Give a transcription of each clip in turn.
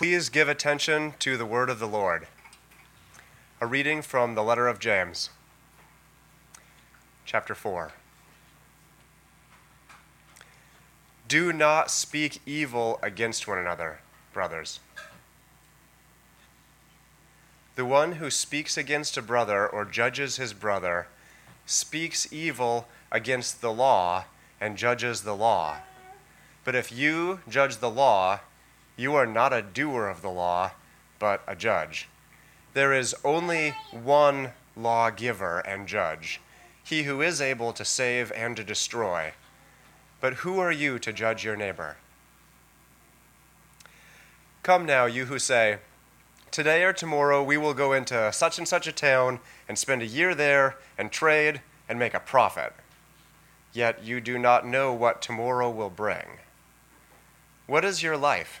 Please give attention to the word of the Lord. A reading from the letter of James, chapter 4. Do not speak evil against one another, brothers. The one who speaks against a brother or judges his brother speaks evil against the law and judges the law. But if you judge the law, you are not a doer of the law, but a judge. There is only one lawgiver and judge, he who is able to save and to destroy. But who are you to judge your neighbor? Come now, you who say, today or tomorrow we will go into such and such a town and spend a year there and trade and make a profit. Yet you do not know what tomorrow will bring. What is your life?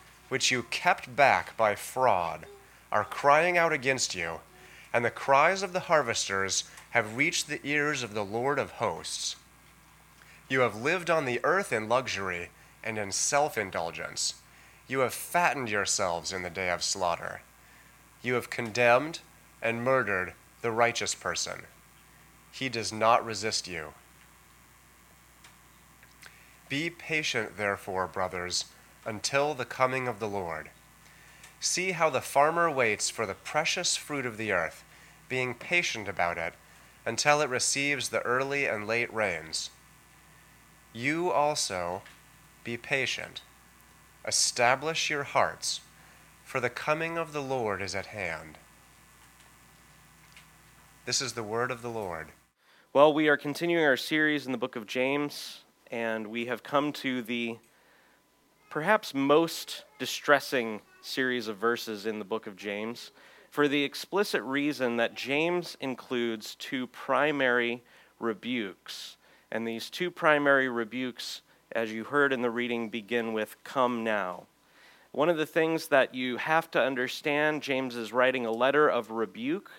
which you kept back by fraud, are crying out against you, and the cries of the harvesters have reached the ears of the Lord of hosts. You have lived on the earth in luxury and in self-indulgence. You have fattened yourselves in the day of slaughter. You have condemned and murdered the righteous person. He does not resist you. Be patient, therefore, brothers, until the coming of the Lord. See how the farmer waits for the precious fruit of the earth, being patient about it, until it receives the early and late rains. You also be patient. Establish your hearts, for the coming of the Lord is at hand. This is the word of the Lord. Well, we are continuing our series in the book of James, and we have come to the perhaps most distressing series of verses in the book of James for the explicit reason that James includes two primary rebukes. And these two primary rebukes, as you heard in the reading, begin with, come now. One of the things that you have to understand, James is writing a letter of rebuke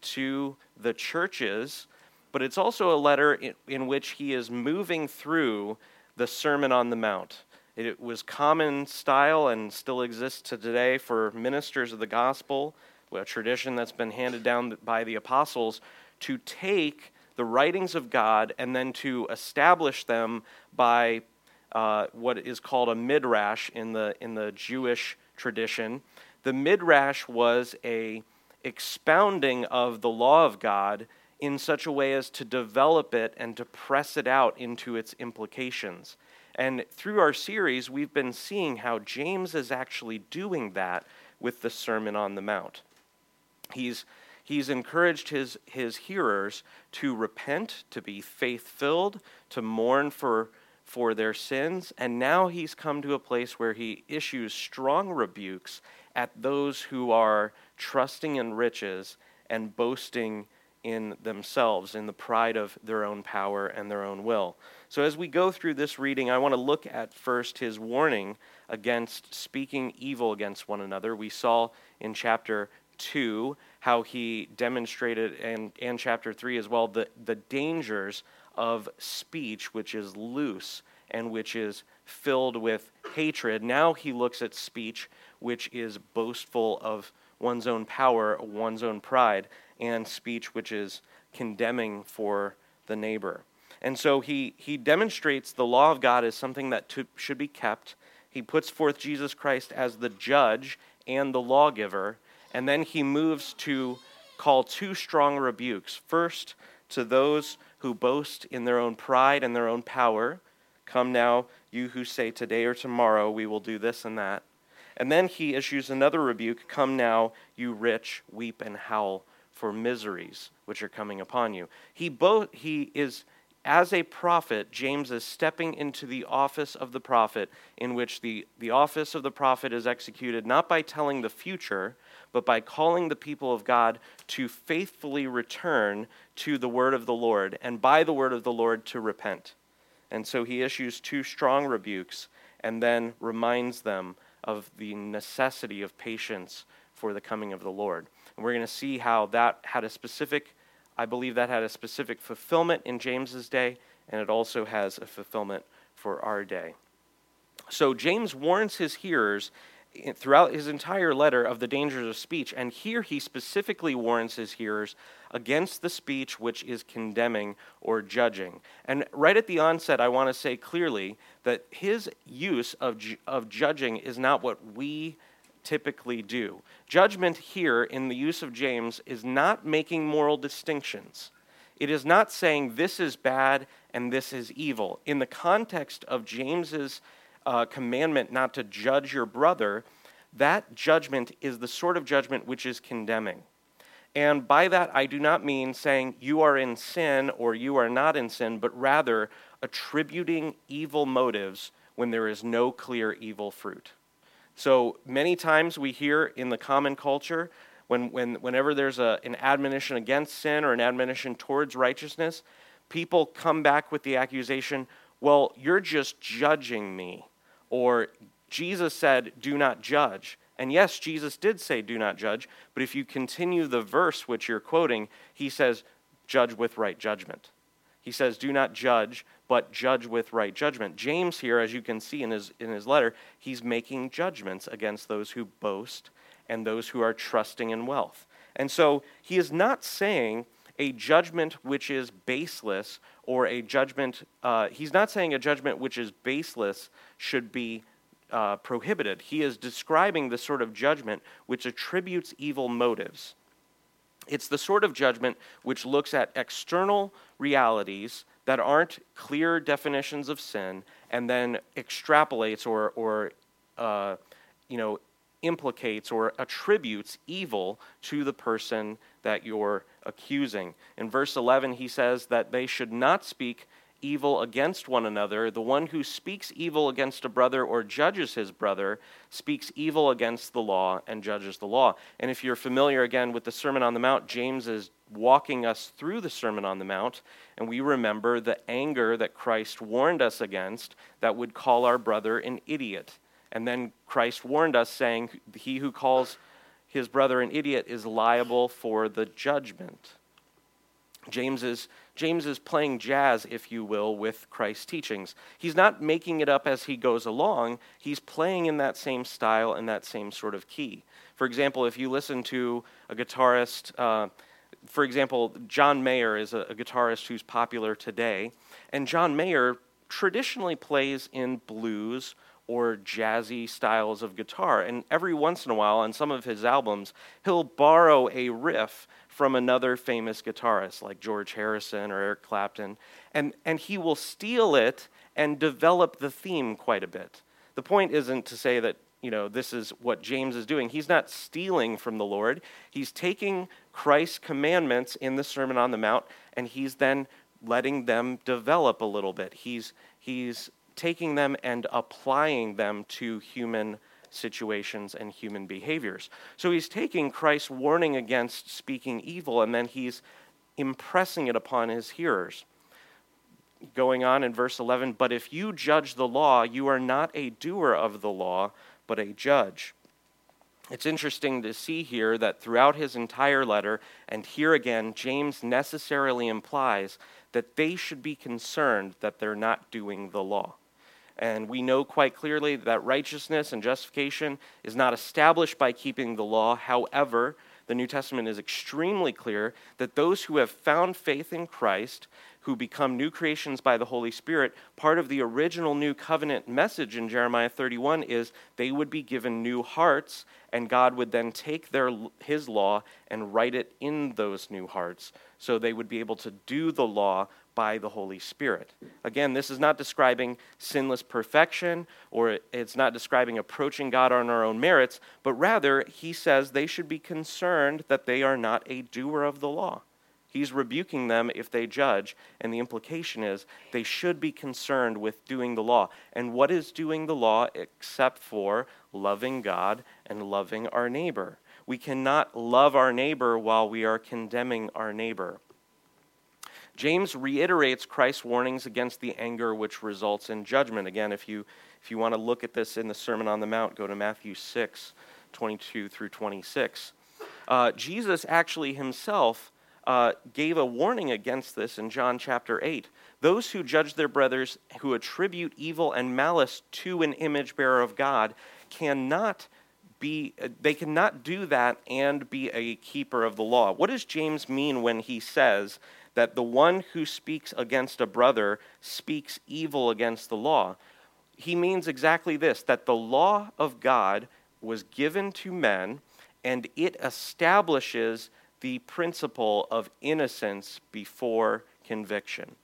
to the churches, but it's also a letter in which he is moving through the Sermon on the Mount. It was common style and still exists today for ministers of the gospel, a tradition that's been handed down by the apostles, to take the writings of God and then to establish them by what is called a midrash in the Jewish tradition. The midrash was a expounding of the law of God in such a way as to develop it and to press it out into its implications. And through our series, we've been seeing how James is actually doing that with the Sermon on the Mount. He's encouraged his hearers to repent, to be faith-filled, to mourn for their sins, and now he's come to a place where he issues strong rebukes at those who are trusting in riches and boasting in themselves, in the pride of their own power and their own will. So as we go through this reading, I want to look at first his warning against speaking evil against one another. We saw in chapter 2 how he demonstrated, and chapter 3 as well, the dangers of speech which is loose and which is filled with hatred. Now he looks at speech which is boastful of one's own power, one's own pride, and speech which is condemning for the neighbor. And so he demonstrates the law of God as something that should be kept. He puts forth Jesus Christ as the judge and the lawgiver. And then he moves to call two strong rebukes. First, to those who boast in their own pride and their own power. Come now, you who say today or tomorrow we will do this and that. And then he issues another rebuke. Come now, you rich, weep and howl for miseries which are coming upon you. He is, as a prophet, James is stepping into the office of the prophet, in which the office of the prophet is executed not by telling the future, but by calling the people of God to faithfully return to the word of the Lord, and by the word of the Lord to repent. And so he issues two strong rebukes and then reminds them of the necessity of patience for the coming of the Lord. And we're going to see how that had a specific, I believe that had a specific fulfillment in James's day, and it also has a fulfillment for our day. So James warns his hearers throughout his entire letter of the dangers of speech, and here he specifically warns his hearers against the speech which is condemning or judging. And right at the onset, I want to say clearly that his use of judging is not what we typically do. Judgment here in the use of James is not making moral distinctions. It is not saying this is bad and this is evil. In the context of James's commandment not to judge your brother, that judgment is the sort of judgment which is condemning. And by that, I do not mean saying you are in sin or you are not in sin, but rather attributing evil motives when there is no clear evil fruit. So many times we hear in the common culture, whenever there's an admonition against sin or an admonition towards righteousness, people come back with the accusation, well, you're just judging me. Or Jesus said, do not judge. And yes, Jesus did say, do not judge. But if you continue the verse which you're quoting, he says, judge with right judgment. He says, do not judge, but judge with right judgment. James here, as you can see in his letter, he's making judgments against those who boast and those who are trusting in wealth. And so he is not saying a judgment which is baseless or a judgment, he's not saying a judgment which is baseless should be prohibited. He is describing the sort of judgment which attributes evil motives. It's the sort of judgment which looks at external realities that aren't clear definitions of sin and then extrapolates or implicates or attributes evil to the person that you're accusing. In verse 11, he says that they should not speak evil against one another. The one who speaks evil against a brother or judges his brother speaks evil against the law and judges the law. And if you're familiar again with the Sermon on the Mount, James is walking us through the Sermon on the Mount, and we remember the anger that Christ warned us against that would call our brother an idiot. And then Christ warned us, saying, he who calls his brother an idiot is liable for the judgment. James is playing jazz, if you will, with Christ's teachings. He's not making it up as he goes along. He's playing in that same style and that same sort of key. For example, if you listen to a guitarist, for example, John Mayer is a guitarist who's popular today. And John Mayer traditionally plays in blues or jazzy styles of guitar. And every once in a while, on some of his albums, he'll borrow a riff from another famous guitarist like George Harrison or Eric Clapton, and he will steal it and develop the theme quite a bit. The point isn't to say that, this is what James is doing. He's not stealing from the Lord. He's taking Christ's commandments in the Sermon on the Mount, and he's then letting them develop a little bit. He's taking them and applying them to human situations and human behaviors. So he's taking Christ's warning against speaking evil, and then he's impressing it upon his hearers. Going on in verse 11, but if you judge the law, you are not a doer of the law, but a judge. It's interesting to see here that throughout his entire letter, and here again, James necessarily implies that they should be concerned that they're not doing the law. And we know quite clearly that righteousness and justification is not established by keeping the law. However, the New Testament is extremely clear that those who have found faith in Christ, who become new creations by the Holy Spirit, part of the original new covenant message in Jeremiah 31 is they would be given new hearts, and God would then take his law and write it in those new hearts, so they would be able to do the law by the Holy Spirit. Again, this is not describing sinless perfection, or it's not describing approaching God on our own merits, but rather he says they should be concerned that they are not a doer of the law. He's rebuking them if they judge, and the implication is they should be concerned with doing the law. And what is doing the law except for loving God and loving our neighbor? We cannot love our neighbor while we are condemning our neighbor. James reiterates Christ's warnings against the anger which results in judgment. Again, if you want to look at this in the Sermon on the Mount, go to Matthew 6, 22 through 26. Jesus actually himself gave a warning against this in John chapter 8. Those who judge their brothers, who attribute evil and malice to an image bearer of God, cannot do that and be a keeper of the law. What does James mean when he says that the one who speaks against a brother speaks evil against the law? He means exactly this, that the law of God was given to men, and it establishes the principle of innocence before conviction,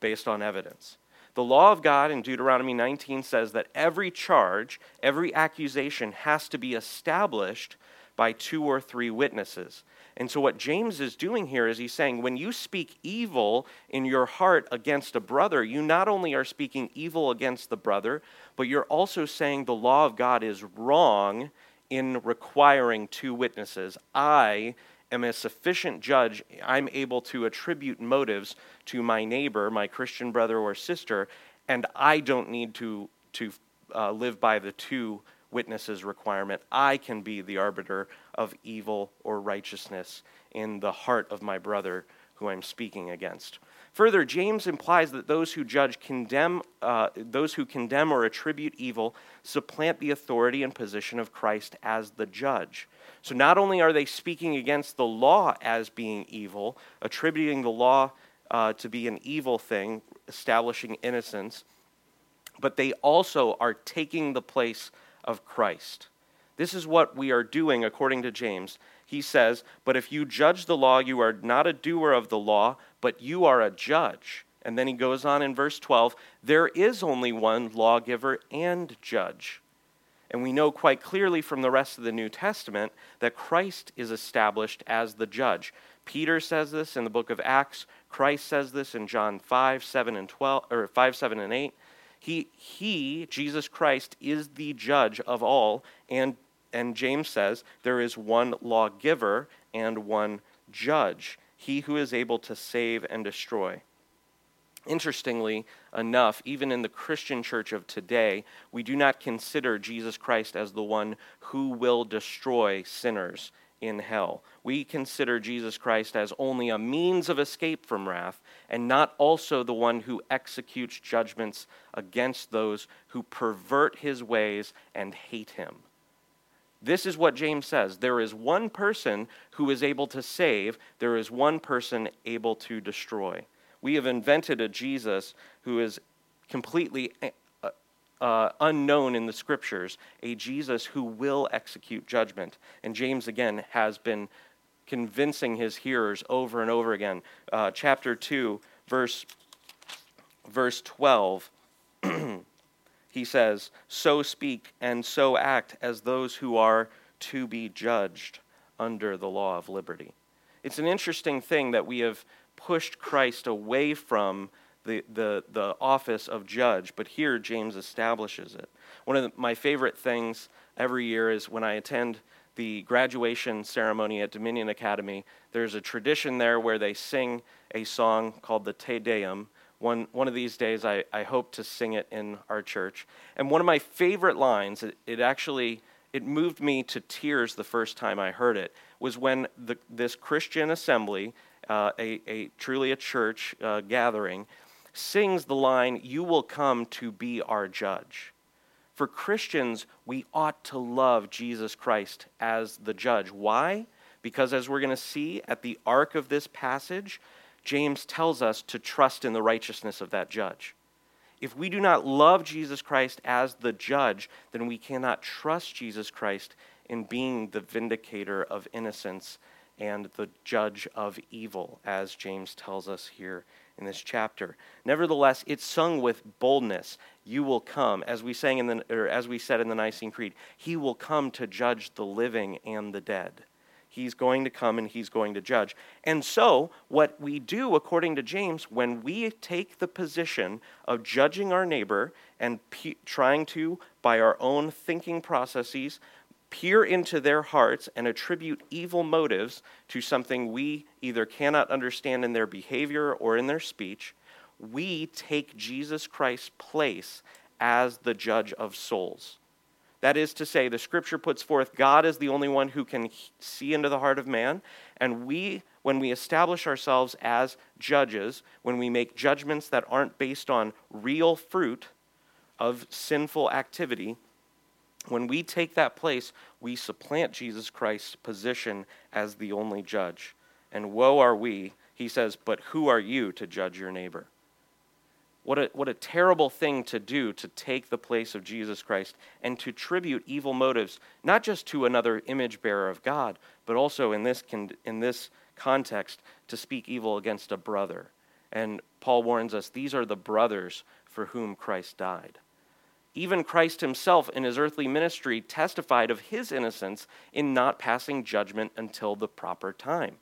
based on evidence. The law of God in Deuteronomy 19 says that every charge, every accusation has to be established by 2 or 3 witnesses. And so what James is doing here is he's saying when you speak evil in your heart against a brother, you not only are speaking evil against the brother, but you're also saying the law of God is wrong in requiring 2 witnesses. I am a sufficient judge. I'm able to attribute motives to my neighbor, my Christian brother or sister, and I don't need to live by the 2 witnesses requirement. I can be the arbiter of evil or righteousness in the heart of my brother who I'm speaking against. Further, James implies that those who judge condemn or attribute evil supplant the authority and position of Christ as the judge. So not only are they speaking against the law as being evil, attributing the law to be an evil thing, establishing innocence, but they also are taking the place of Christ. This is what we are doing according to James. He says, but if you judge the law, you are not a doer of the law, but you are a judge. And then he goes on in verse 12, there is only one lawgiver and judge. And we know quite clearly from the rest of the New Testament that Christ is established as the judge. Peter says this in the book of Acts. Christ says this in John 5, 7, and 8. He, Jesus Christ, is the judge of all, and James says there is one lawgiver and one judge, he who is able to save and destroy. Interestingly enough, even in the Christian church of today, we do not consider Jesus Christ as the one who will destroy sinners in hell. We consider Jesus Christ as only a means of escape from wrath and not also the one who executes judgments against those who pervert his ways and hate him. This is what James says. There is one person who is able to save. There is one person able to destroy. We have invented a Jesus who is completely unknown in the scriptures, a Jesus who will execute judgment. And James, again, has been convincing his hearers over and over again. Chapter 2, verse 12, he says, so speak and so act as those who are to be judged under the law of liberty. It's an interesting thing that we have pushed Christ away from the office of judge, but here James establishes it. One of my favorite things every year is when I attend the graduation ceremony at Dominion Academy, there's a tradition there where they sing a song called the Te Deum. One of these days I hope to sing it in our church. And one of my favorite lines, it moved me to tears the first time I heard it, was when this Christian assembly, truly a church gathering, sings the line, you will come to be our judge. For Christians, we ought to love Jesus Christ as the judge. Why? Because as we're going to see at the arc of this passage, James tells us to trust in the righteousness of that judge. If we do not love Jesus Christ as the judge, then we cannot trust Jesus Christ in being the vindicator of innocence and the judge of evil, as James tells us here in this chapter. Nevertheless, it's sung with boldness, you will come, as we sang in the, or as we said in the Nicene Creed, he will come to judge the living and the dead. He's going to come and he's going to judge. And so, what we do, according to James, when we take the position of judging our neighbor and trying to, by our own thinking processes, peer into their hearts and attribute evil motives to something we either cannot understand in their behavior or in their speech, we take Jesus Christ's place as the judge of souls. That is to say, the scripture puts forth God is the only one who can see into the heart of man, and we, when we establish ourselves as judges, when we make judgments that aren't based on real fruit of sinful activity, when we take that place, we supplant Jesus Christ's position as the only judge. And woe are we, he says, but who are you to judge your neighbor? What a terrible thing to do, to take the place of Jesus Christ and to attribute evil motives, not just to another image bearer of God, but also in this context, to speak evil against a brother. And Paul warns us, these are the brothers for whom Christ died. Even Christ himself in his earthly ministry testified of his innocence in not passing judgment until the proper time.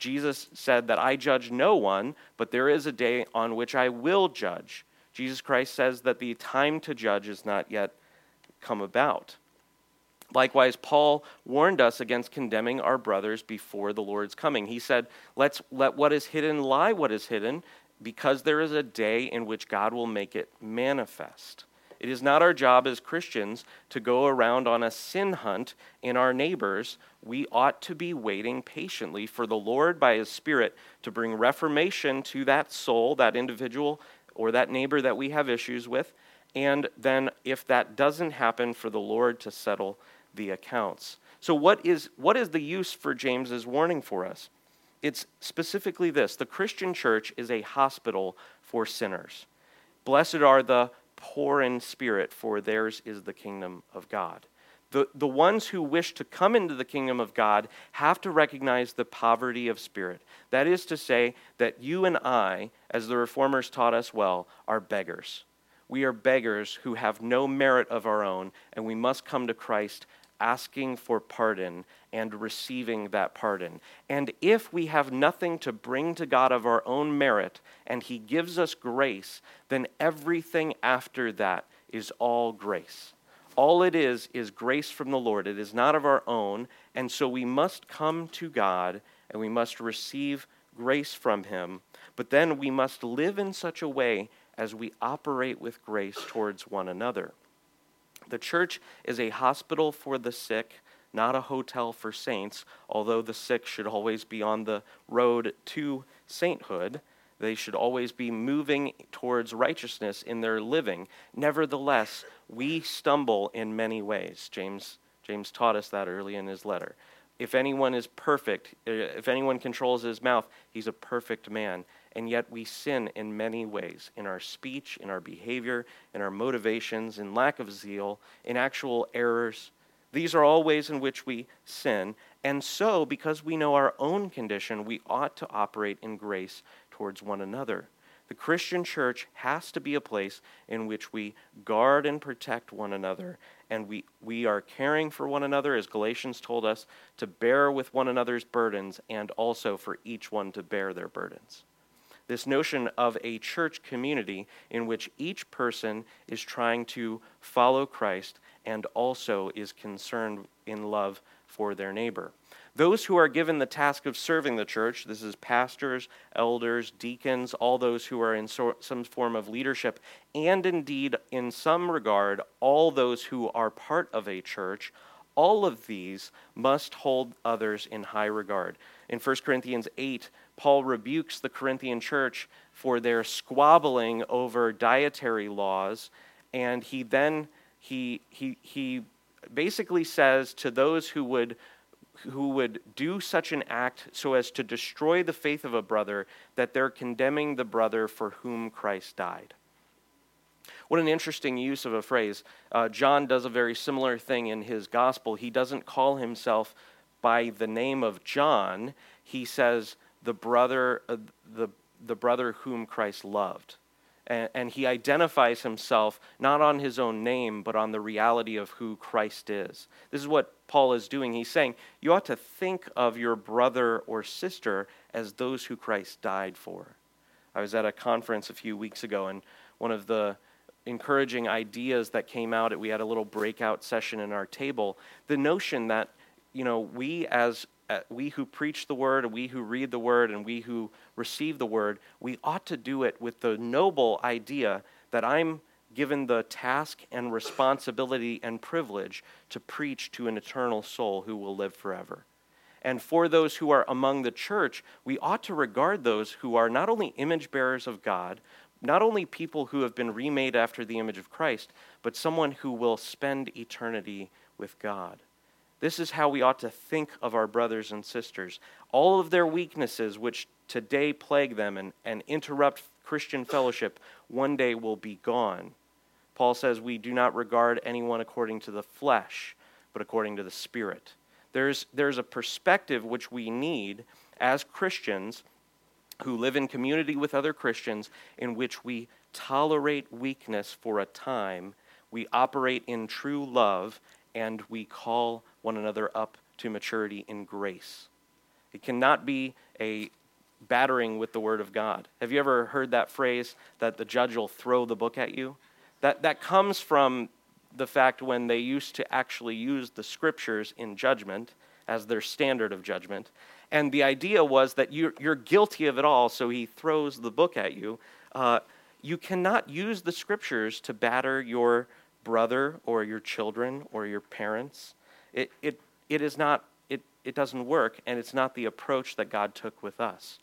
Jesus said that I judge no one, but there is a day on which I will judge. Jesus Christ says that the time to judge is not yet come about. Likewise, Paul warned us against condemning our brothers before the Lord's coming. He said, let what is hidden lie what is hidden, because there is a day in which God will make it manifest. It is not our job as Christians to go around on a sin hunt in our neighbors. We ought to be waiting patiently for the Lord by his Spirit to bring reformation to that soul, that individual, or that neighbor that we have issues with. And then if that doesn't happen, for the Lord to settle the accounts. So what is the use for James's warning for us? It's specifically this. The Christian church is a hospital for sinners. Blessed are the poor in spirit, for theirs is the kingdom of God. The ones who wish to come into the kingdom of God have to recognize the poverty of spirit. That is to say that you and I, as the Reformers taught us well, are beggars. We are beggars who have no merit of our own, and we must come to Christ asking for pardon and receiving that pardon. And if we have nothing to bring to God of our own merit, and he gives us grace, then everything after that is all grace. All it is grace from the Lord. It is not of our own, and so we must come to God, and we must receive grace from him, but then we must live in such a way as we operate with grace towards one another. The church is a hospital for the sick, not a hotel for saints, although the sick should always be on the road to sainthood. They should always be moving towards righteousness in their living. Nevertheless, we stumble in many ways. James taught us that early in his letter. If anyone is perfect, if anyone controls his mouth, he's a perfect man. And yet we sin in many ways, in our speech, in our behavior, in our motivations, in lack of zeal, in actual errors. These are all ways in which we sin. And so, because we know our own condition, we ought to operate in grace towards one another. The Christian church has to be a place in which we guard and protect one another, and we are caring for one another, as Galatians told us, to bear with one another's burdens, and also for each one to bear their burdens. This notion of a church community in which each person is trying to follow Christ and also is concerned in love for their neighbor. Those who are given the task of serving the church, this is pastors, elders, deacons, all those who are in some form of leadership, and indeed, in some regard, all those who are part of a church, all of these must hold others in high regard. In 1 Corinthians 8, Paul rebukes the Corinthian church for their squabbling over dietary laws, and he then basically says to those who would who would do such an act so as to destroy the faith of a brother, that they're condemning the brother for whom Christ died. What an interesting use of a phrase. John does a very similar thing in his gospel. He doesn't call himself by the name of John. He says the brother whom Christ loved. And he identifies himself not on his own name, but on the reality of who Christ is. This is what Paul is doing. He's saying, you ought to think of your brother or sister as those who Christ died for. I was at a conference a few weeks ago, and one of the encouraging ideas that came out, we had a little breakout session in our table, the notion that, you know, we who preach the word, we who read the word, and we who receive the word, we ought to do it with the noble idea that I'm given the task and responsibility and privilege to preach to an eternal soul who will live forever. And for those who are among the church, we ought to regard those who are not only image bearers of God, not only people who have been remade after the image of Christ, but someone who will spend eternity with God. This is how we ought to think of our brothers and sisters. All of their weaknesses, which today plague them and interrupt Christian fellowship, one day will be gone. Paul says we do not regard anyone according to the flesh, but according to the Spirit. There's a perspective which we need as Christians who live in community with other Christians, in which we tolerate weakness for a time, we operate in true love, and we call one another up to maturity in grace. It cannot be a battering with the Word of God. Have you ever heard that phrase that the judge will throw the book at you? That comes from the fact when they used to actually use the Scriptures in judgment as their standard of judgment. And the idea was that you're guilty of it all, so he throws the book at you. You cannot use the Scriptures to batter your brother or your children or your parents. It doesn't work, and it's not the approach that God took with us.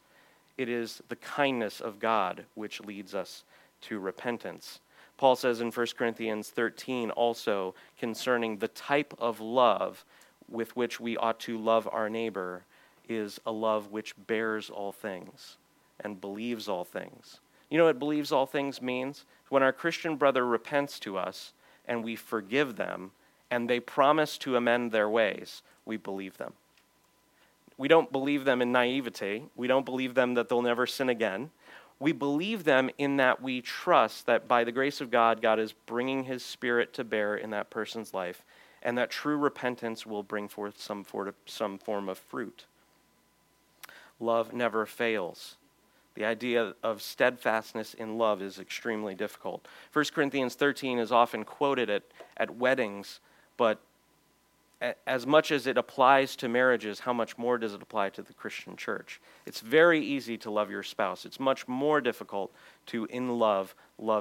It is the kindness of God which leads us to repentance. Paul says in 1 Corinthians 13 also concerning the type of love with which we ought to love our neighbor is a love which bears all things and believes all things. You know what believes all things means? When our Christian brother repents to us and we forgive them and they promise to amend their ways, we believe them. We don't believe them in naivety. We don't believe them that they'll never sin again. We believe them in that we trust that by the grace of God, God is bringing His Spirit to bear in that person's life, and that true repentance will bring forth some form of fruit. Love never fails. The idea of steadfastness in love is extremely difficult. 1 Corinthians 13 is often quoted at weddings, but as much as it applies to marriages, how much more does it apply to the Christian church? It's very easy to love your spouse. It's much more difficult to, in love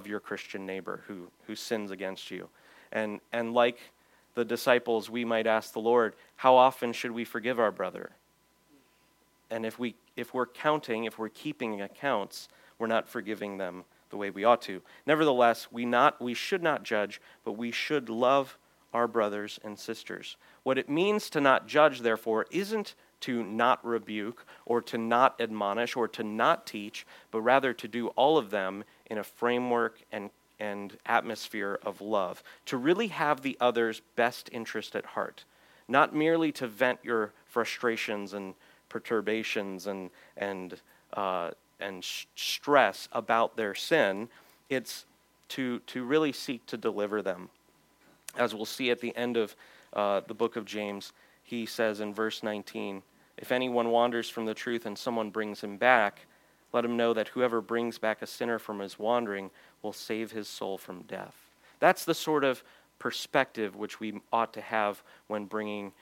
your Christian neighbor who sins against you. And like the disciples, we might ask the Lord, how often should we forgive our brother? And if we're keeping accounts, we're not forgiving them the way we ought to. Nevertheless, we should not judge, but we should love our brothers and sisters. What it means to not judge, therefore, isn't to not rebuke or to not admonish or to not teach, but rather to do all of them in a framework and atmosphere of love, to really have the other's best interest at heart, not merely to vent your frustrations and perturbations and stress about their sin. It's to really seek to deliver them. As we'll see at the end of the book of James, he says in verse 19, if anyone wanders from the truth and someone brings him back, let him know that whoever brings back a sinner from his wandering will save his soul from death. That's the sort of perspective which we ought to have when bringing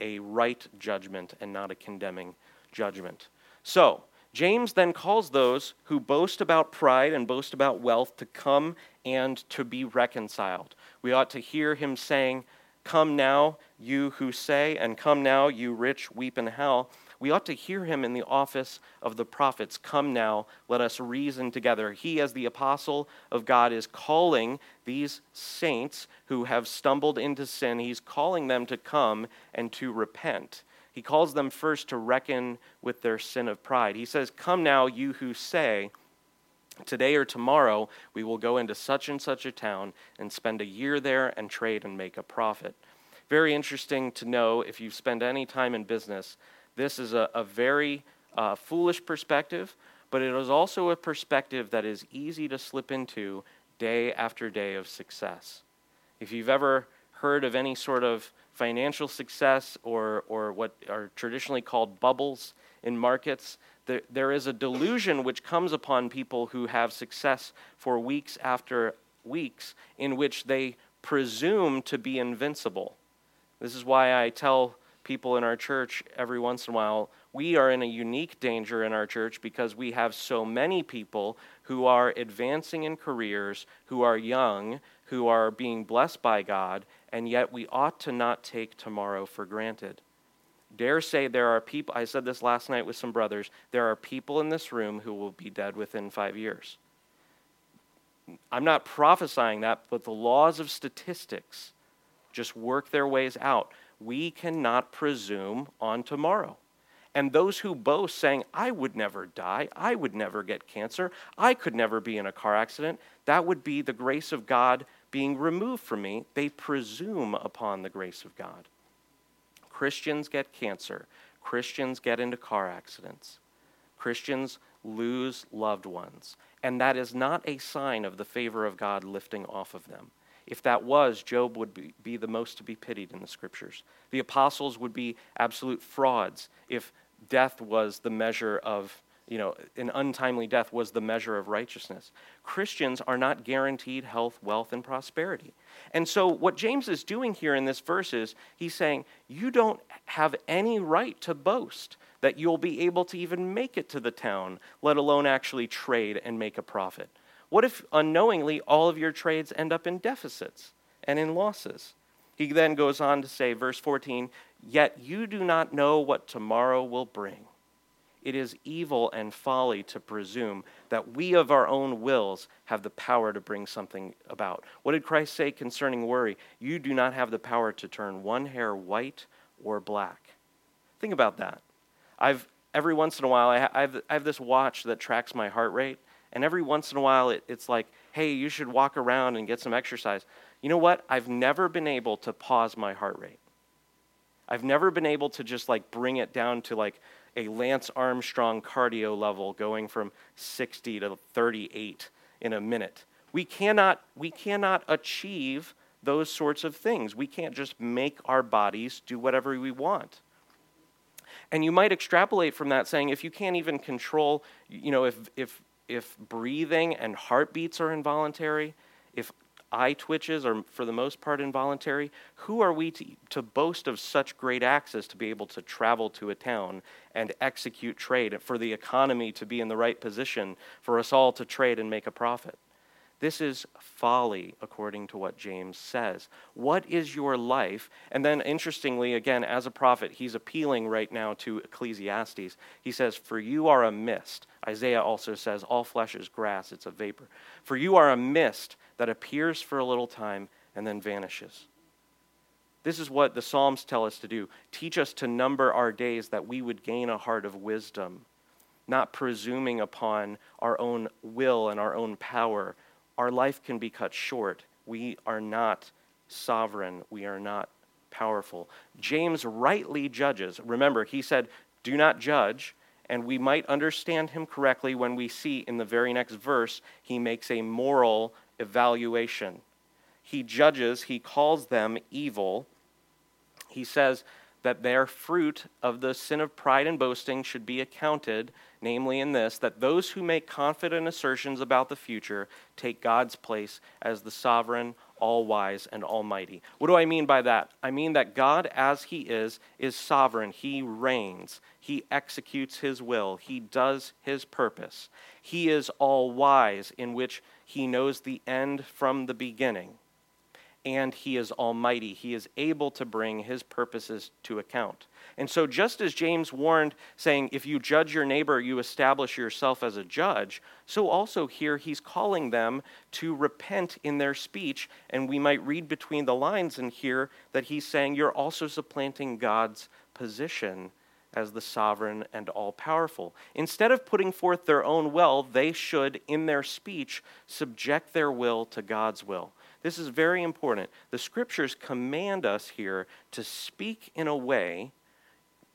a right judgment and not a condemning judgment. So, James then calls those who boast about pride and boast about wealth to come and to be reconciled. We ought to hear him saying, come now, you who say, and come now, you rich, weep and howl. We ought to hear him in the office of the prophets. Come now, let us reason together. He, as the apostle of God, is calling these saints who have stumbled into sin. He's calling them to come and to repent. He calls them first to reckon with their sin of pride. He says, come now, you who say, today or tomorrow we will go into such and such a town and spend a year there and trade and make a profit. Very interesting to know, if you spend any time in business, this is a very foolish perspective, but it is also a perspective that is easy to slip into day after day of success. If you've ever heard of any sort of financial success or what are traditionally called bubbles in markets, there is a delusion which comes upon people who have success for weeks after weeks, in which they presume to be invincible. This is why I tell people in our church every once in a while, we are in a unique danger in our church because we have so many people who are advancing in careers, who are young, who are being blessed by God, and yet we ought to not take tomorrow for granted. Dare say there are people, I said this last night with some brothers, there are people in this room who will be dead within 5 years. I'm not prophesying that, but the laws of statistics just work their ways out. We cannot presume on tomorrow. And those who boast saying, I would never die, I would never get cancer, I could never be in a car accident, that would be the grace of God being removed from me. They presume upon the grace of God. Christians get cancer. Christians get into car accidents. Christians lose loved ones. And that is not a sign of the favor of God lifting off of them. If that was, Job would be the most to be pitied in the scriptures. The apostles would be absolute frauds if death was the measure of, an untimely death was the measure of righteousness. Christians are not guaranteed health, wealth, and prosperity. And so what James is doing here in this verse is he's saying, you don't have any right to boast that you'll be able to even make it to the town, let alone actually trade and make a profit. What if unknowingly all of your trades end up in deficits and in losses? He then goes on to say, verse 14, yet you do not know what tomorrow will bring. It is evil and folly to presume that we of our own wills have the power to bring something about. What did Christ say concerning worry? You do not have the power to turn one hair white or black. Think about that. Every once in a while, I have this watch that tracks my heart rate. And every once in a while, it's like, hey, you should walk around and get some exercise. You know what? I've never been able to pause my heart rate. I've never been able to just bring it down to a Lance Armstrong cardio level, going from 60 to 38 in a minute. We cannot achieve those sorts of things. We can't just make our bodies do whatever we want. And you might extrapolate from that saying, if you can't even control, if breathing and heartbeats are involuntary, if eye twitches are for the most part involuntary, who are we to boast of such great access to be able to travel to a town and execute trade, for the economy to be in the right position, for us all to trade and make a profit? This is folly, according to what James says. What is your life? And then interestingly, again, as a prophet, he's appealing right now to Ecclesiastes. He says, for you are a mist. Isaiah also says, all flesh is grass, it's a vapor. For you are a mist that appears for a little time and then vanishes. This is what the Psalms tell us to do. Teach us to number our days that we would gain a heart of wisdom, not presuming upon our own will and our own power. Our life can be cut short. We are not sovereign. We are not powerful. James rightly judges. Remember, he said, do not judge, and we might understand him correctly when we see in the very next verse, he makes a moral evaluation. He judges, he calls them evil. He says that their fruit of the sin of pride and boasting should be accounted, namely in this, that those who make confident assertions about the future take God's place as the sovereign, all-wise, and almighty. What do I mean by that? I mean that God, as he is sovereign. He reigns. He executes his will. He does his purpose. He is all-wise, in which he knows the end from the beginning. and he is almighty. He is able to bring his purposes to account. And so just as James warned, saying, if you judge your neighbor, you establish yourself as a judge, so also here he's calling them to repent in their speech. And we might read between the lines in here that he's saying you're also supplanting God's position as the sovereign and all-powerful. Instead of putting forth their own will, they should, in their speech, subject their will to God's will. This is very important. The scriptures command us here to speak in a way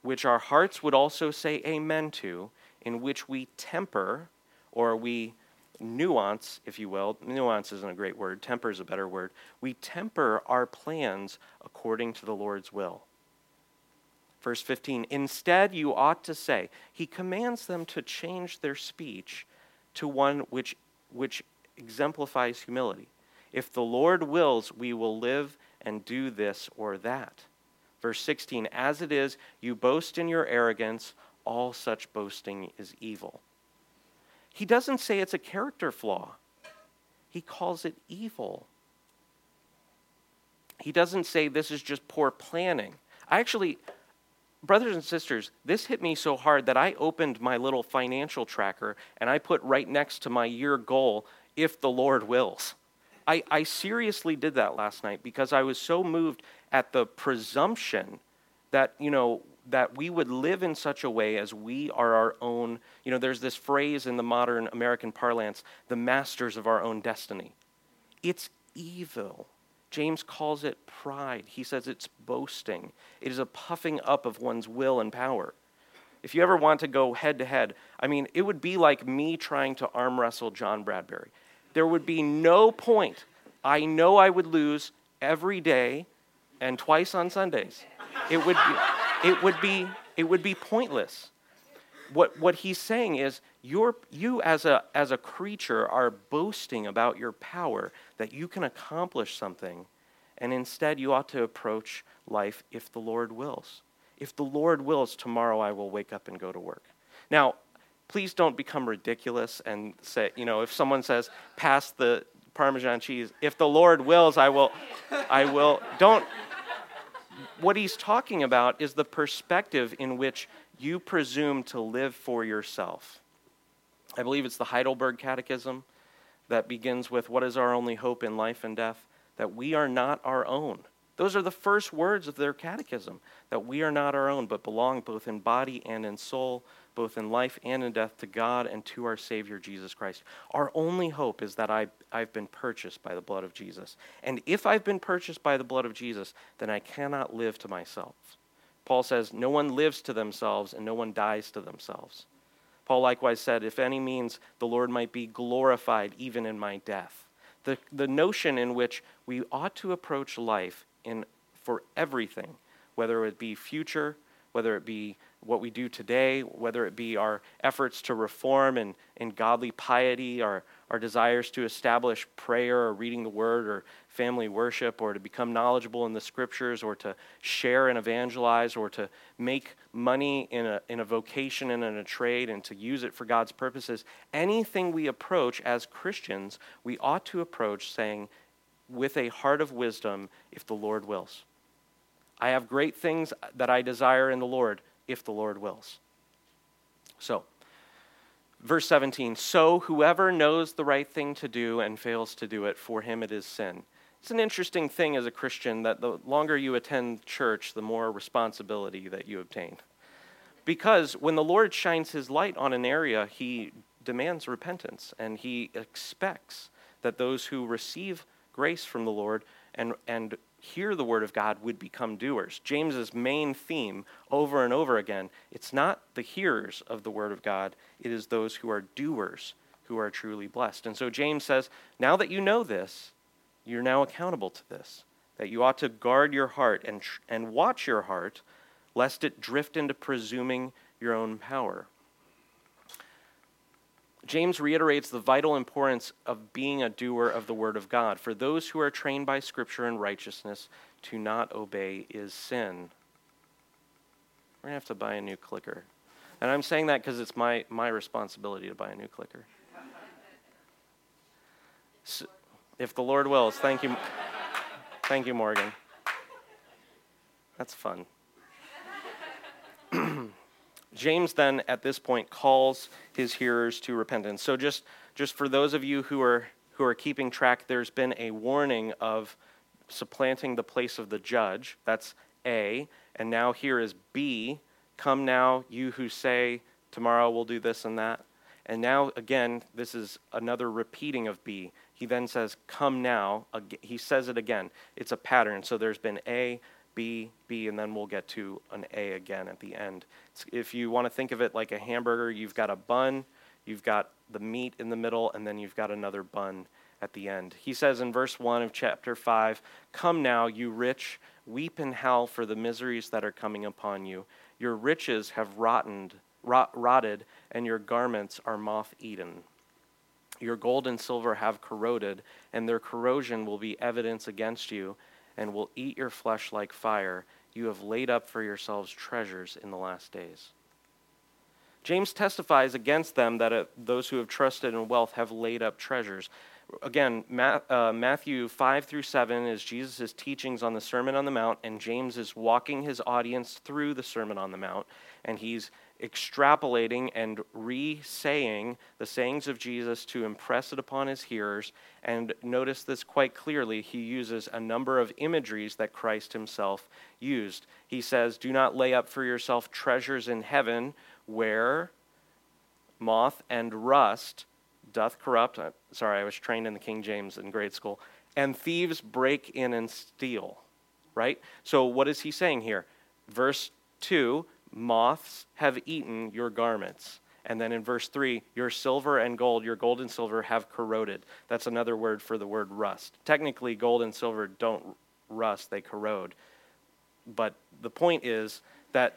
which our hearts would also say amen to, in which we temper, or we nuance, if you will. Nuance isn't a great word. Temper is a better word. We temper our plans according to the Lord's will. Verse 15, instead you ought to say, he commands them to change their speech to one which exemplifies humility. If the Lord wills, we will live and do this or that. Verse 16, as it is, you boast in your arrogance, all such boasting is evil. He doesn't say it's a character flaw. He calls it evil. He doesn't say this is just poor planning. Brothers and sisters, this hit me so hard that I opened my little financial tracker and I put right next to my year goal, if the Lord wills. I seriously did that last night because I was so moved at the presumption that, that we would live in such a way as we are our own. There's this phrase in the modern American parlance, the masters of our own destiny. It's evil. James calls it pride. He says it's boasting. It is a puffing up of one's will and power. If you ever want to go head-to-head, it would be like me trying to arm wrestle John Bradbury. There would be no point. I know I would lose every day and twice on Sundays. It would be pointless. What he's saying is, you as a creature are boasting about your power, that you can accomplish something, and instead you ought to approach life if the Lord wills. If the Lord wills, tomorrow I will wake up and go to work. Now, please don't become ridiculous and say, if someone says, pass the Parmesan cheese, if the Lord wills, I will. What he's talking about is the perspective in which you presume to live for yourself. I believe it's the Heidelberg Catechism that begins with, what is our only hope in life and death? That we are not our own. Those are the first words of their catechism, that we are not our own, but belong both in body and in soul, both in life and in death, to God and to our Savior, Jesus Christ. Our only hope is that I've been purchased by the blood of Jesus. And if I've been purchased by the blood of Jesus, then I cannot live to myself. Paul says, no one lives to themselves and no one dies to themselves. Paul likewise said, if any means, the Lord might be glorified even in my death. The notion in which we ought to approach life for everything, whether it be future, whether it be what we do today, whether it be our efforts to reform and godly piety, our desires to establish prayer or reading the word or family worship or to become knowledgeable in the scriptures or to share and evangelize or to make money in a vocation and in a trade and to use it for God's purposes. Anything we approach as Christians, we ought to approach saying with a heart of wisdom, if the Lord wills. I have great things that I desire in the Lord, if the Lord wills. So, verse 17, so whoever knows the right thing to do and fails to do it, for him it is sin. It's an interesting thing as a Christian that the longer you attend church, the more responsibility that you obtain. Because when the Lord shines his light on an area, he demands repentance, and he expects that those who receive grace from the Lord and hear the word of God would become doers. James's main theme over and over again, it's not the hearers of the word of God, it is those who are doers who are truly blessed. And so James says, now that you know this, you're now accountable to this, that you ought to guard your heart and watch your heart, lest it drift into presuming your own power. James reiterates the vital importance of being a doer of the word of God. For those who are trained by scripture and righteousness, to not obey is sin. We're going to have to buy a new clicker. And I'm saying that because it's my responsibility to buy a new clicker. So, if the Lord wills, thank you. Thank you, Morgan. That's fun. James then, at this point, calls his hearers to repentance. So just for those of you who are keeping track, there's been a warning of supplanting the place of the judge. That's A. And now here is B. Come now, you who say, tomorrow we'll do this and that. And now, again, this is another repeating of B. He then says, come now. He says it again. It's a pattern. So there's been A, B, B, and then we'll get to an A again at the end. If you want to think of it like a hamburger, you've got a bun, you've got the meat in the middle, and then you've got another bun at the end. He says in verse 1 of chapter 5, come now, you rich, weep and howl for the miseries that are coming upon you. Your riches have rotted, and your garments are moth-eaten. Your gold and silver have corroded, and their corrosion will be evidence against you, and will eat your flesh like fire. You have laid up for yourselves treasures in the last days. James testifies against them that those who have trusted in wealth have laid up treasures. Again, Matthew 5 through 7 is Jesus' teachings on the Sermon on the Mount, and James is walking his audience through the Sermon on the Mount, and he's extrapolating and re-saying the sayings of Jesus to impress it upon his hearers. And notice this quite clearly. He uses a number of imageries that Christ himself used. He says, do not lay up for yourself treasures in heaven where moth and rust doth corrupt. Sorry, I was trained in the King James in grade school. And thieves break in and steal, right? So what is he saying here? Verse 2, moths have eaten your garments. And then in verse 3, your gold and silver have corroded. That's another word for the word rust. Technically, gold and silver don't rust, they corrode. But the point is that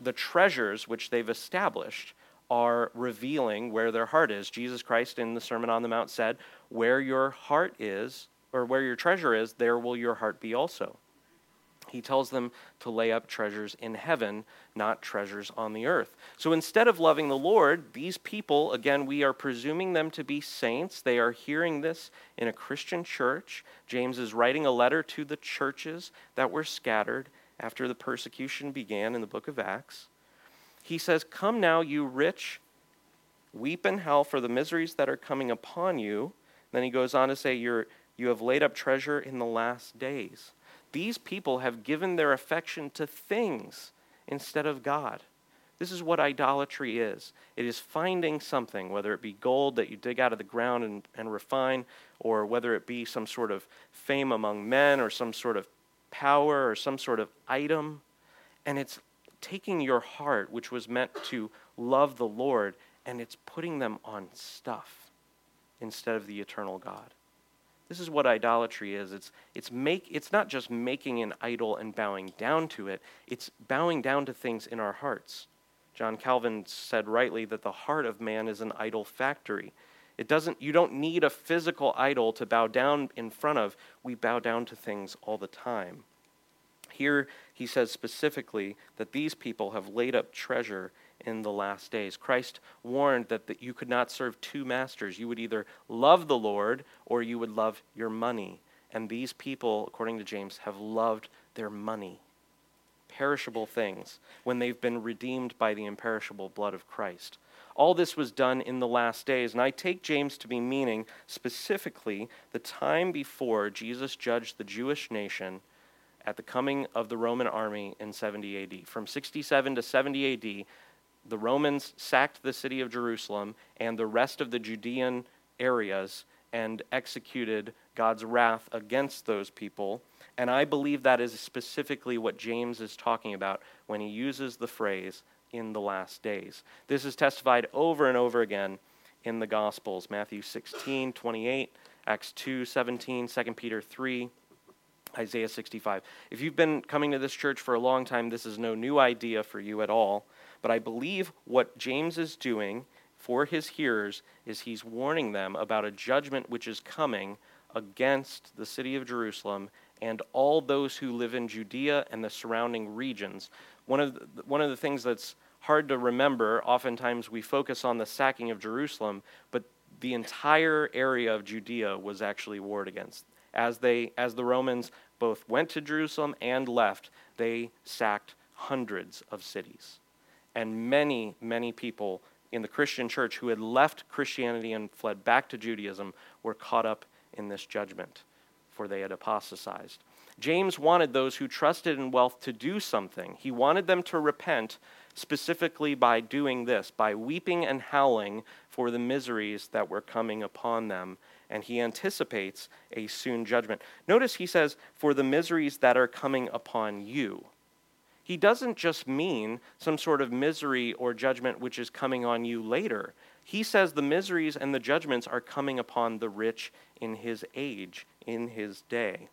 the treasures which they've established are revealing where their heart is. Jesus Christ in the Sermon on the Mount said, where your heart is, or where your treasure is, there will your heart be also. He tells them to lay up treasures in heaven, not treasures on the earth. So instead of loving the Lord, these people, again, we are presuming them to be saints. They are hearing this in a Christian church. James is writing a letter to the churches that were scattered after the persecution began in the book of Acts. He says, come now, you rich, weep and howl for the miseries that are coming upon you. Then he goes on to say, you have laid up treasure in the last days. These people have given their affection to things instead of God. This is what idolatry is. It is finding something, whether it be gold that you dig out of the ground and refine, or whether it be some sort of fame among men, or some sort of power, or some sort of item. And it's taking your heart, which was meant to love the Lord, and it's putting them on stuff instead of the eternal God. This is what idolatry is. It's not just making an idol and bowing down to it. It's bowing down to things in our hearts. John Calvin said rightly that the heart of man is an idol factory. You don't need a physical idol to bow down in front of. We bow down to things all the time. Here he says specifically that these people have laid up treasure in the last days. Christ warned that you could not serve two masters. You would either love the Lord or you would love your money. And these people, according to James, have loved their money, perishable things, when they've been redeemed by the imperishable blood of Christ. All this was done in the last days, and I take James to be meaning specifically the time before Jesus judged the Jewish nation at the coming of the Roman army in 70 AD. From 67 to 70 AD, the Romans sacked the city of Jerusalem and the rest of the Judean areas and executed God's wrath against those people. And I believe that is specifically what James is talking about when he uses the phrase, in the last days. This is testified over and over again in the Gospels, Matthew 16:28, Acts 2:17, 2 Peter 3, Isaiah 65. If you've been coming to this church for a long time, this is no new idea for you at all. But I believe what James is doing for his hearers is he's warning them about a judgment which is coming against the city of Jerusalem and all those who live in Judea and the surrounding regions. One of the things that's hard to remember, oftentimes we focus on the sacking of Jerusalem, but the entire area of Judea was actually warred against. as the Romans both went to Jerusalem and left, they sacked hundreds of cities. And many, many people in the Christian church who had left Christianity and fled back to Judaism were caught up in this judgment, for they had apostatized. James wanted those who trusted in wealth to do something. He wanted them to repent specifically by doing this, by weeping and howling for the miseries that were coming upon them. And he anticipates a soon judgment. Notice he says, for the miseries that are coming upon you. He doesn't just mean some sort of misery or judgment which is coming on you later. He says the miseries and the judgments are coming upon the rich in his age, in his day.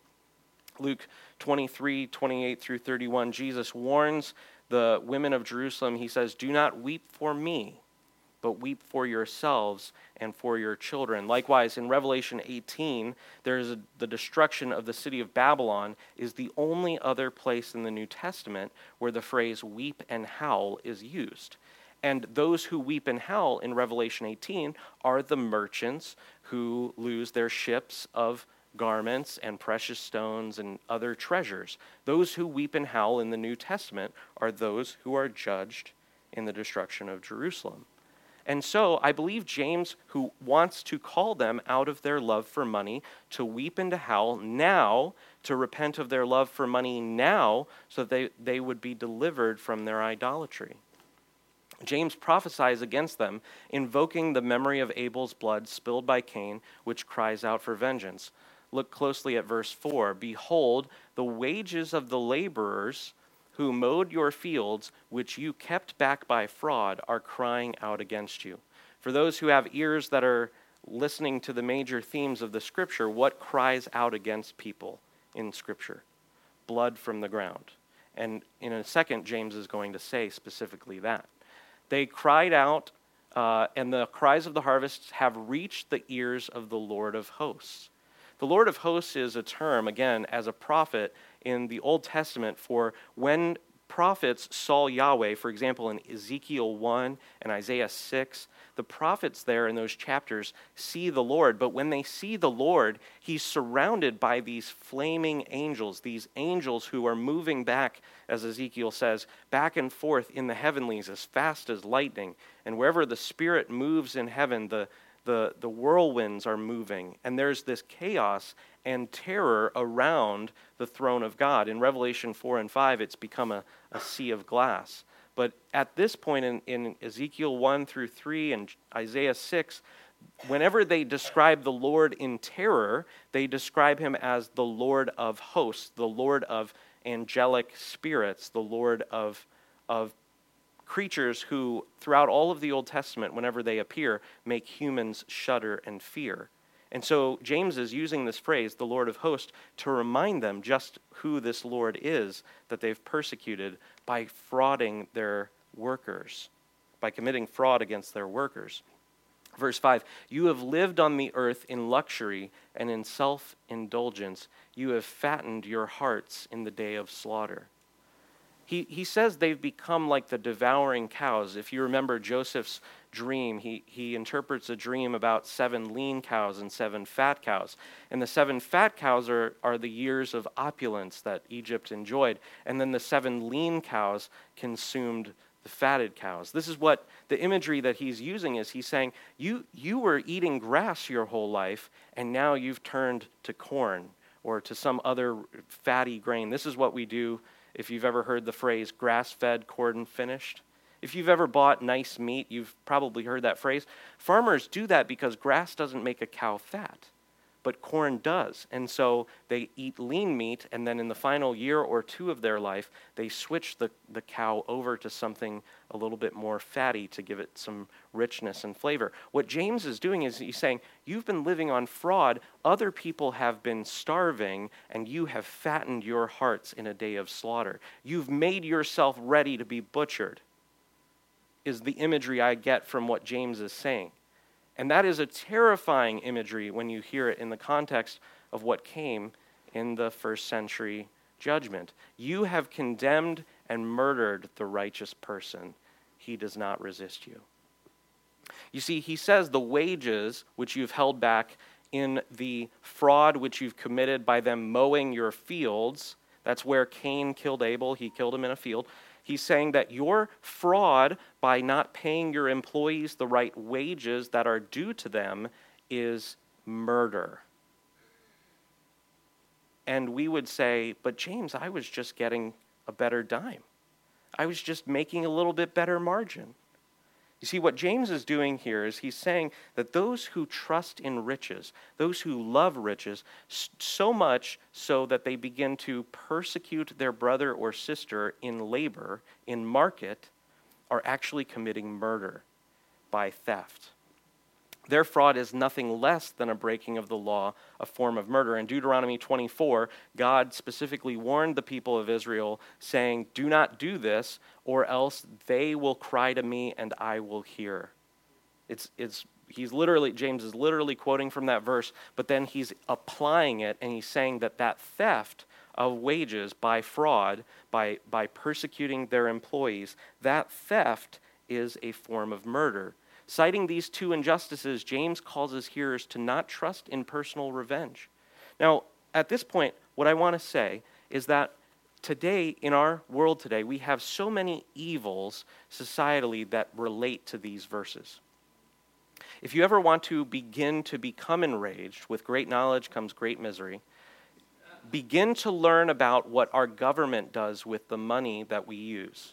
Luke 23, 28 through 31, Jesus warns the women of Jerusalem. He says, do not weep for me, but weep for yourselves and for your children. Likewise, in Revelation 18, there is the destruction of the city of Babylon is the only other place in the New Testament where the phrase weep and howl is used. And those who weep and howl in Revelation 18 are the merchants who lose their ships of garments and precious stones and other treasures. Those who weep and howl in the New Testament are those who are judged in the destruction of Jerusalem. And so I believe James, who wants to call them out of their love for money, to weep and to howl now, to repent of their love for money now, so they would be delivered from their idolatry. James prophesies against them, invoking the memory of Abel's blood spilled by Cain, which cries out for vengeance. Look closely at verse 4. Behold, the wages of the laborers who mowed your fields, which you kept back by fraud, are crying out against you. For those who have ears that are listening to the major themes of the Scripture, what cries out against people in Scripture? Blood from the ground. And in a second, James is going to say specifically that. They cried out, and the cries of the harvest have reached the ears of the Lord of hosts. The Lord of hosts is a term, again, as a prophet in the Old Testament for when prophets saw Yahweh, for example, in Ezekiel 1 and Isaiah 6, the prophets there in those chapters see the Lord, but when they see the Lord, he's surrounded by these flaming angels, who are moving back, as Ezekiel says, back and forth in the heavenlies as fast as lightning. And wherever the Spirit moves in heaven, the whirlwinds are moving, and there's this chaos and terror around the throne of God. In Revelation 4 and 5, it's become a sea of glass. But at this point in Ezekiel 1 through 3 and Isaiah 6, whenever they describe the Lord in terror, they describe him as the Lord of hosts, the Lord of angelic spirits, the Lord of creatures who, throughout all of the Old Testament, whenever they appear, make humans shudder and fear. And so James is using this phrase, the Lord of hosts, to remind them just who this Lord is that they've persecuted by frauding their workers, by committing fraud against their workers. Verse 5, you have lived on the earth in luxury and in self-indulgence. You have fattened your hearts in the day of slaughter. He says they've become like the devouring cows. If you remember Joseph's dream, he interprets a dream about 7 lean cows and 7 fat cows. And the 7 fat cows are the years of opulence that Egypt enjoyed. And then the 7 lean cows consumed the fatted cows. This is what the imagery that he's using is. He's saying, you were eating grass your whole life, and now you've turned to corn or to some other fatty grain. This is what we do. If you've ever heard the phrase grass-fed, corn-finished, if you've ever bought nice meat, you've probably heard that phrase. Farmers do that because grass doesn't make a cow fat, but corn does. And so they eat lean meat, and then in the final year or two of their life, they switch the cow over to something a little bit more fatty to give it some richness and flavor. What James is doing is he's saying, you've been living on fraud, other people have been starving, and you have fattened your hearts in a day of slaughter. You've made yourself ready to be butchered, is the imagery I get from what James is saying. And that is a terrifying imagery when you hear it in the context of what came in the first century judgment. You have condemned and murdered the righteous person. He does not resist you. You see, he says the wages which you've held back in the fraud which you've committed by them mowing your fields. That's where Cain killed Abel. He killed him in a field. He's saying that your fraud by not paying your employees the right wages that are due to them is murder. And we would say, but James, I was just getting a better dime. I was just making a little bit better margin. You see, what James is doing here is he's saying that those who trust in riches, those who love riches, so much so that they begin to persecute their brother or sister in labor, in market, are actually committing murder by theft. Their fraud is nothing less than a breaking of the law, a form of murder. In Deuteronomy 24, God specifically warned the people of Israel, saying, "Do not do this, or else they will cry to me and I will hear." James is literally quoting from that verse, but then he's applying it, and he's saying that theft of wages by fraud, by persecuting their employees, that theft is a form of murder. Citing these two injustices, James calls his hearers to not trust in personal revenge. Now, at this point, what I want to say is that today, in our world today, we have so many evils societally that relate to these verses. If you ever want to begin to become enraged, with great knowledge comes great misery, begin to learn about what our government does with the money that we use.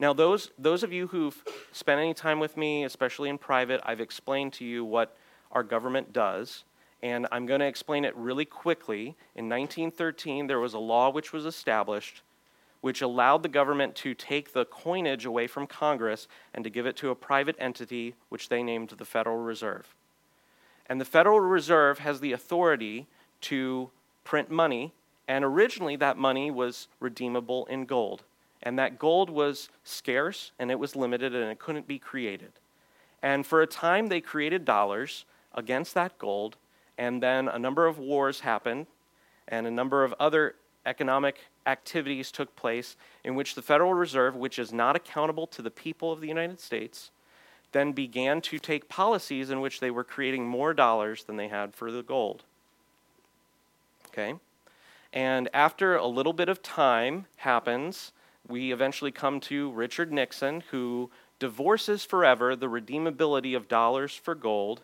Now, those of you who've spent any time with me, especially in private, I've explained to you what our government does, and I'm going to explain it really quickly. In 1913, there was a law which was established which allowed the government to take the coinage away from Congress and to give it to a private entity, which they named the Federal Reserve. And the Federal Reserve has the authority to print money, and originally that money was redeemable in gold. And that gold was scarce, and it was limited, and it couldn't be created. And for a time, they created dollars against that gold, and then a number of wars happened, and a number of other economic activities took place in which the Federal Reserve, which is not accountable to the people of the United States, then began to take policies in which they were creating more dollars than they had for the gold. Okay? And after a little bit of time happens, we eventually come to Richard Nixon, who divorces forever the redeemability of dollars for gold,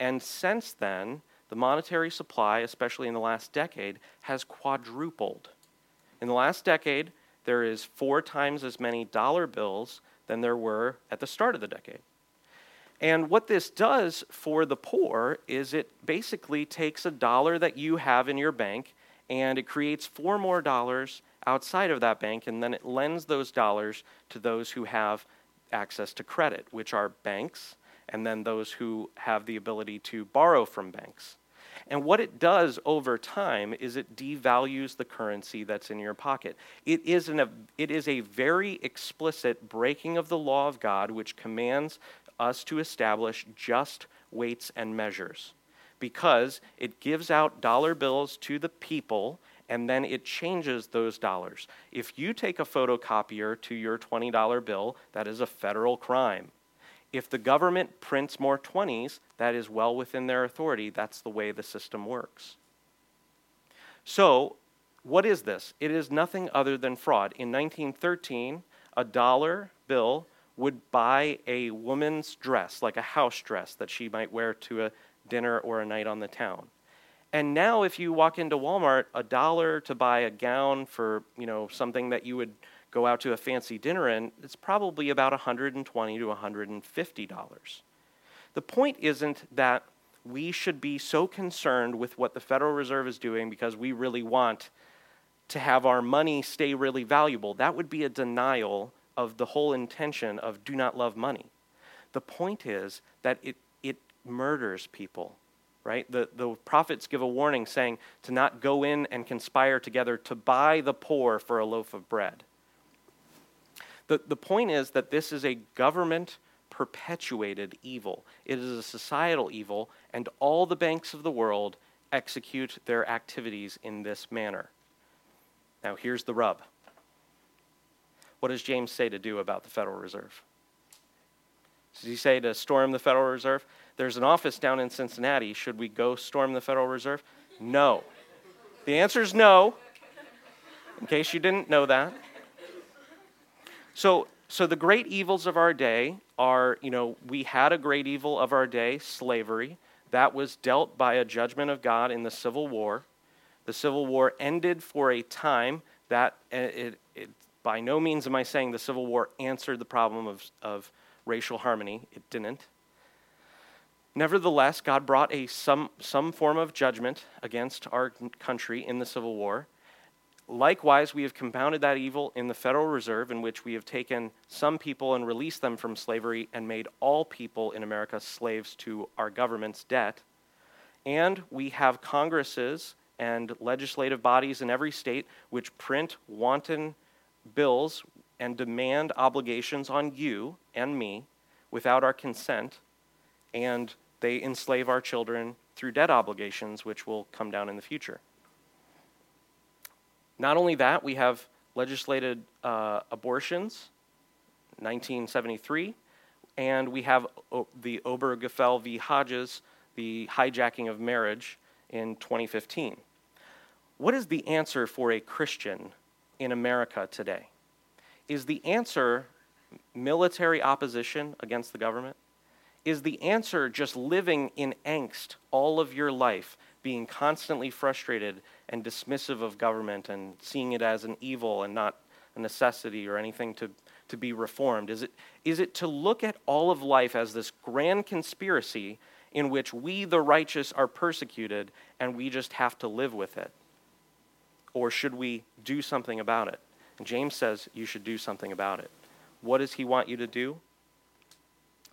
and since then, the monetary supply, especially in the last decade, has quadrupled. In the last decade, there is 4 times as many dollar bills than there were at the start of the decade. And what this does for the poor is it basically takes a dollar that you have in your bank, and it creates 4 more dollars outside of that bank, and then it lends those dollars to those who have access to credit, which are banks, and then those who have the ability to borrow from banks. And what it does over time is it devalues the currency that's in your pocket. It is a very explicit breaking of the law of God, which commands us to establish just weights and measures, because it gives out dollar bills to the people, and then it changes those dollars. If you take a photocopier to your $20 bill, that is a federal crime. If the government prints more 20s, that is well within their authority. That's the way the system works. So, what is this? It is nothing other than fraud. In 1913, a dollar bill would buy a woman's dress, like a house dress that she might wear to a dinner or a night on the town. And now if you walk into Walmart, a dollar to buy a gown for, something that you would go out to a fancy dinner in, it's probably about $120 to $150. The point isn't that we should be so concerned with what the Federal Reserve is doing because we really want to have our money stay really valuable. That would be a denial of the whole intention of do not love money. The point is that it murders people. Right? The prophets give a warning saying to not go in and conspire together to buy the poor for a loaf of bread. The point is that this is a government-perpetuated evil. It is a societal evil, and all the banks of the world execute their activities in this manner. Now, here's the rub. What does James say to do about the Federal Reserve? Does he say to storm the Federal Reserve? There's an office down in Cincinnati. Should we go storm the Federal Reserve? No. The answer is no, in case you didn't know that. So the great evils of our day are, we had a great evil of our day, slavery. That was dealt by a judgment of God in the Civil War. The Civil War ended for a time. That it by no means am I saying the Civil War answered the problem of racial harmony. It didn't. Nevertheless, God brought some form of judgment against our country in the Civil War. Likewise, we have compounded that evil in the Federal Reserve, in which we have taken some people and released them from slavery and made all people in America slaves to our government's debt. And we have Congresses and legislative bodies in every state which print wanton bills and demand obligations on you and me without our consent, and they enslave our children through debt obligations, which will come down in the future. Not only that, we have legislated abortions, 1973, and we have the Obergefell v. Hodges, the hijacking of marriage in 2015. What is the answer for a Christian in America today? Is the answer military opposition against the government? Is the answer just living in angst all of your life, being constantly frustrated and dismissive of government and seeing it as an evil and not a necessity or anything to be reformed? Is it to look at all of life as this grand conspiracy in which we, the righteous, are persecuted and we just have to live with it? Or should we do something about it? And James says you should do something about it. What does he want you to do?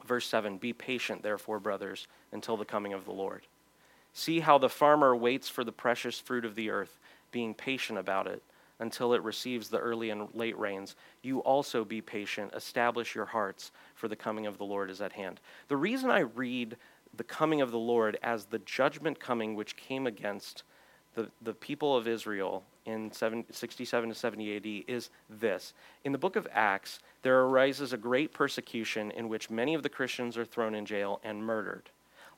Verse 7, be patient, therefore, brothers, until the coming of the Lord. See how the farmer waits for the precious fruit of the earth, being patient about it, until it receives the early and late rains. You also be patient, establish your hearts, for the coming of the Lord is at hand. The reason I read the coming of the Lord as the judgment coming which came against the people of Israel in 67 to 70 AD is this. In the book of Acts, there arises a great persecution in which many of the Christians are thrown in jail and murdered.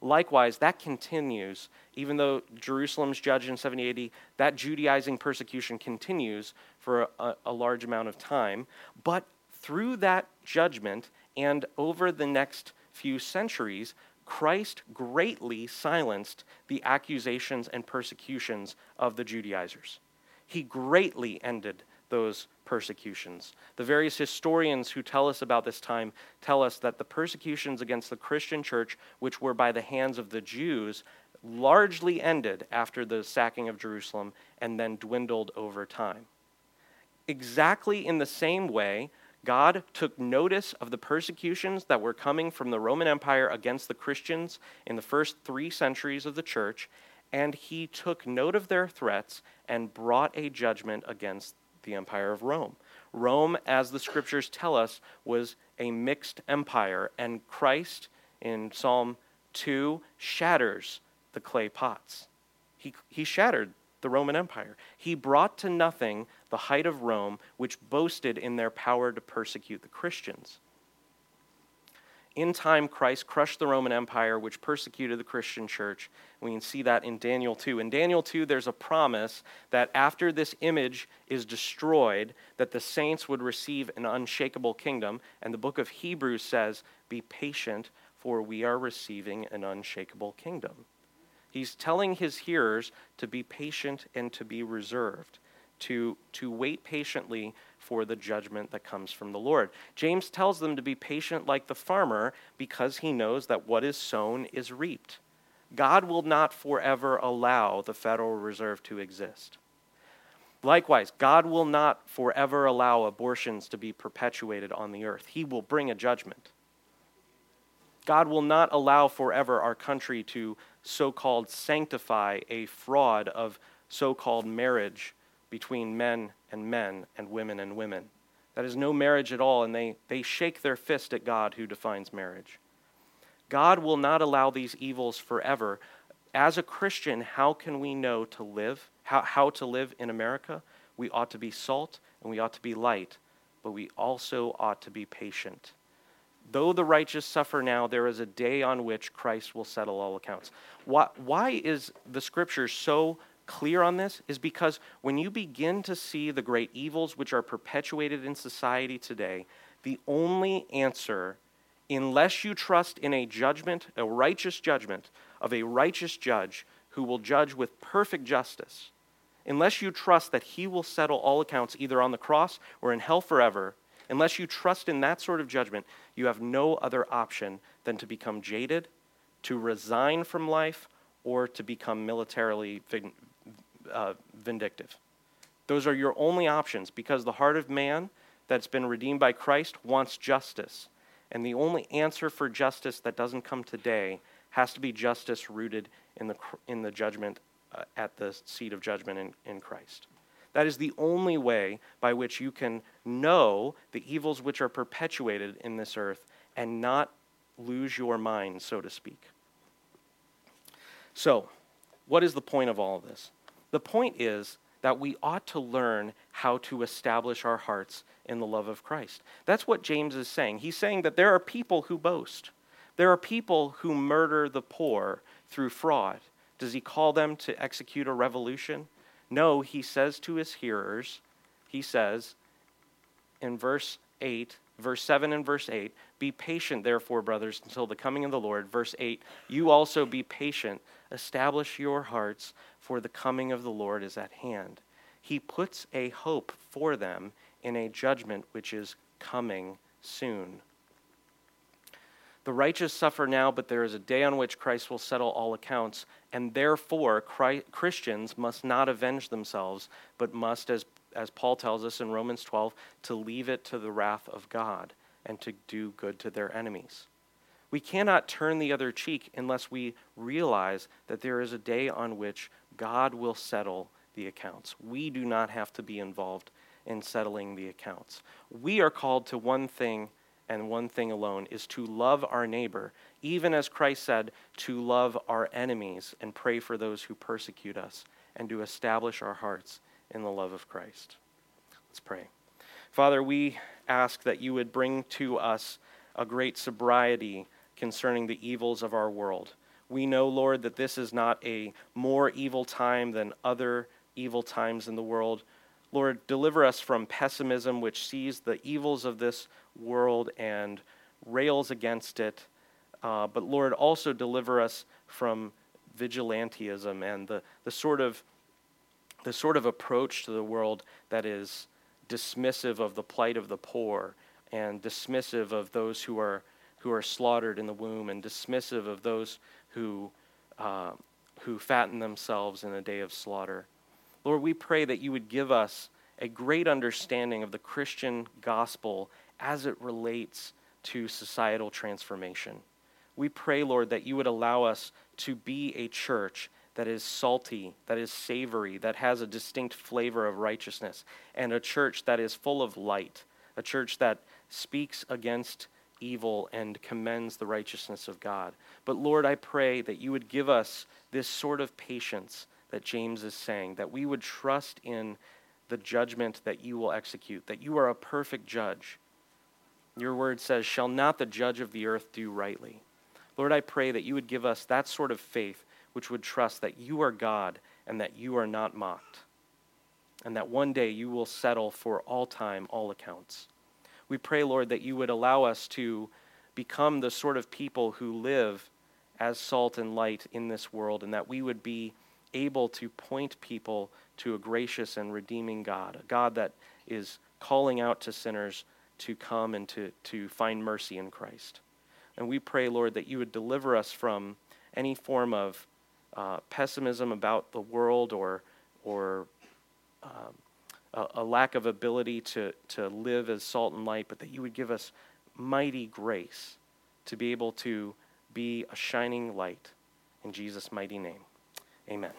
Likewise, that continues, even though Jerusalem's judged in 70 AD, that Judaizing persecution continues for a large amount of time. But through that judgment and over the next few centuries, Christ greatly silenced the accusations and persecutions of the Judaizers. He greatly ended those persecutions. The various historians who tell us about this time tell us that the persecutions against the Christian church, which were by the hands of the Jews, largely ended after the sacking of Jerusalem and then dwindled over time. Exactly in the same way, God took notice of the persecutions that were coming from the Roman Empire against the Christians in the first 3 centuries of the church, and he took note of their threats and brought a judgment against the empire of Rome. Rome, as the scriptures tell us, was a mixed empire, and Christ, in Psalm 2, shatters the clay pots. He shattered the Roman Empire. He brought to nothing the height of Rome, which boasted in their power to persecute the Christians. In time, Christ crushed the Roman Empire, which persecuted the Christian church. We can see that in Daniel 2. In Daniel 2, there's a promise that after this image is destroyed, that the saints would receive an unshakable kingdom. And the book of Hebrews says, be patient, for we are receiving an unshakable kingdom. He's telling his hearers to be patient and to be reserved, to wait patiently for the judgment that comes from the Lord. James tells them to be patient like the farmer because he knows that what is sown is reaped. God will not forever allow the Federal Reserve to exist. Likewise, God will not forever allow abortions to be perpetuated on the earth. He will bring a judgment. God will not allow forever our country to so-called sanctify a fraud of so-called marriage between men and women and women. That is no marriage at all, and they shake their fist at God who defines marriage. God will not allow these evils forever. As a Christian, how can we know to live, how to live in America? We ought to be salt and we ought to be light, but we also ought to be patient. Though the righteous suffer now, there is a day on which Christ will settle all accounts. Why is the scripture so clear on this? Is because when you begin to see the great evils which are perpetuated in society today, the only answer, unless you trust in a judgment, a righteous judgment of a righteous judge who will judge with perfect justice, unless you trust that he will settle all accounts either on the cross or in hell forever, unless you trust in that sort of judgment, you have no other option than to become jaded, to resign from life, or to become militarily vindictive. Those are your only options, because the heart of man that's been redeemed by Christ wants justice. And the only answer for justice that doesn't come today has to be justice rooted in the judgment at the seat of judgment in Christ. That is the only way by which you can know the evils which are perpetuated in this earth and not lose your mind, so to speak. So, what is the point of all of this? The point is that we ought to learn how to establish our hearts in the love of Christ. That's what James is saying. He's saying that there are people who boast. There are people who murder the poor through fraud. Does he call them to execute a revolution? No, he says to his hearers, he says in verse 7 and verse 8, be patient, therefore, brothers, until the coming of the Lord. Verse 8, you also be patient. Establish your hearts, for the coming of the Lord is at hand. He puts a hope for them in a judgment which is coming soon. The righteous suffer now, but there is a day on which Christ will settle all accounts, and therefore Christians must not avenge themselves, but must, as Paul tells us in Romans 12, to leave it to the wrath of God and to do good to their enemies. We cannot turn the other cheek unless we realize that there is a day on which God will settle the accounts. We do not have to be involved in settling the accounts. We are called to one thing and one thing alone, is to love our neighbor, even as Christ said, to love our enemies and pray for those who persecute us, and to establish our hearts in the love of Christ. Let's pray. Father, we ask that you would bring to us a great sobriety concerning the evils of our world. We know, Lord, that this is not a more evil time than other evil times in the world. Lord, deliver us from pessimism, which sees the evils of this world and rails against it. But Lord, also deliver us from vigilantism and the sort of approach to the world that is dismissive of the plight of the poor and dismissive of those who are slaughtered in the womb, and dismissive of those who fatten themselves in a day of slaughter. Lord, we pray that you would give us a great understanding of the Christian gospel as it relates to societal transformation. We pray, Lord, that you would allow us to be a church that is salty, that is savory, that has a distinct flavor of righteousness, and a church that is full of light, a church that speaks against evil and commends the righteousness of God. But Lord, I pray that you would give us this sort of patience that James is saying, that we would trust in the judgment that you will execute, that you are a perfect judge. Your word says, shall not the judge of the earth do rightly? Lord, I pray that you would give us that sort of faith which would trust that you are God and that you are not mocked, and that one day you will settle for all time, all accounts. We pray, Lord, that you would allow us to become the sort of people who live as salt and light in this world, and that we would be able to point people to a gracious and redeeming God, a God that is calling out to sinners to come and to find mercy in Christ. And we pray, Lord, that you would deliver us from any form of pessimism about the world or a lack of ability to live as salt and light, but that you would give us mighty grace to be able to be a shining light. In Jesus' mighty name, amen.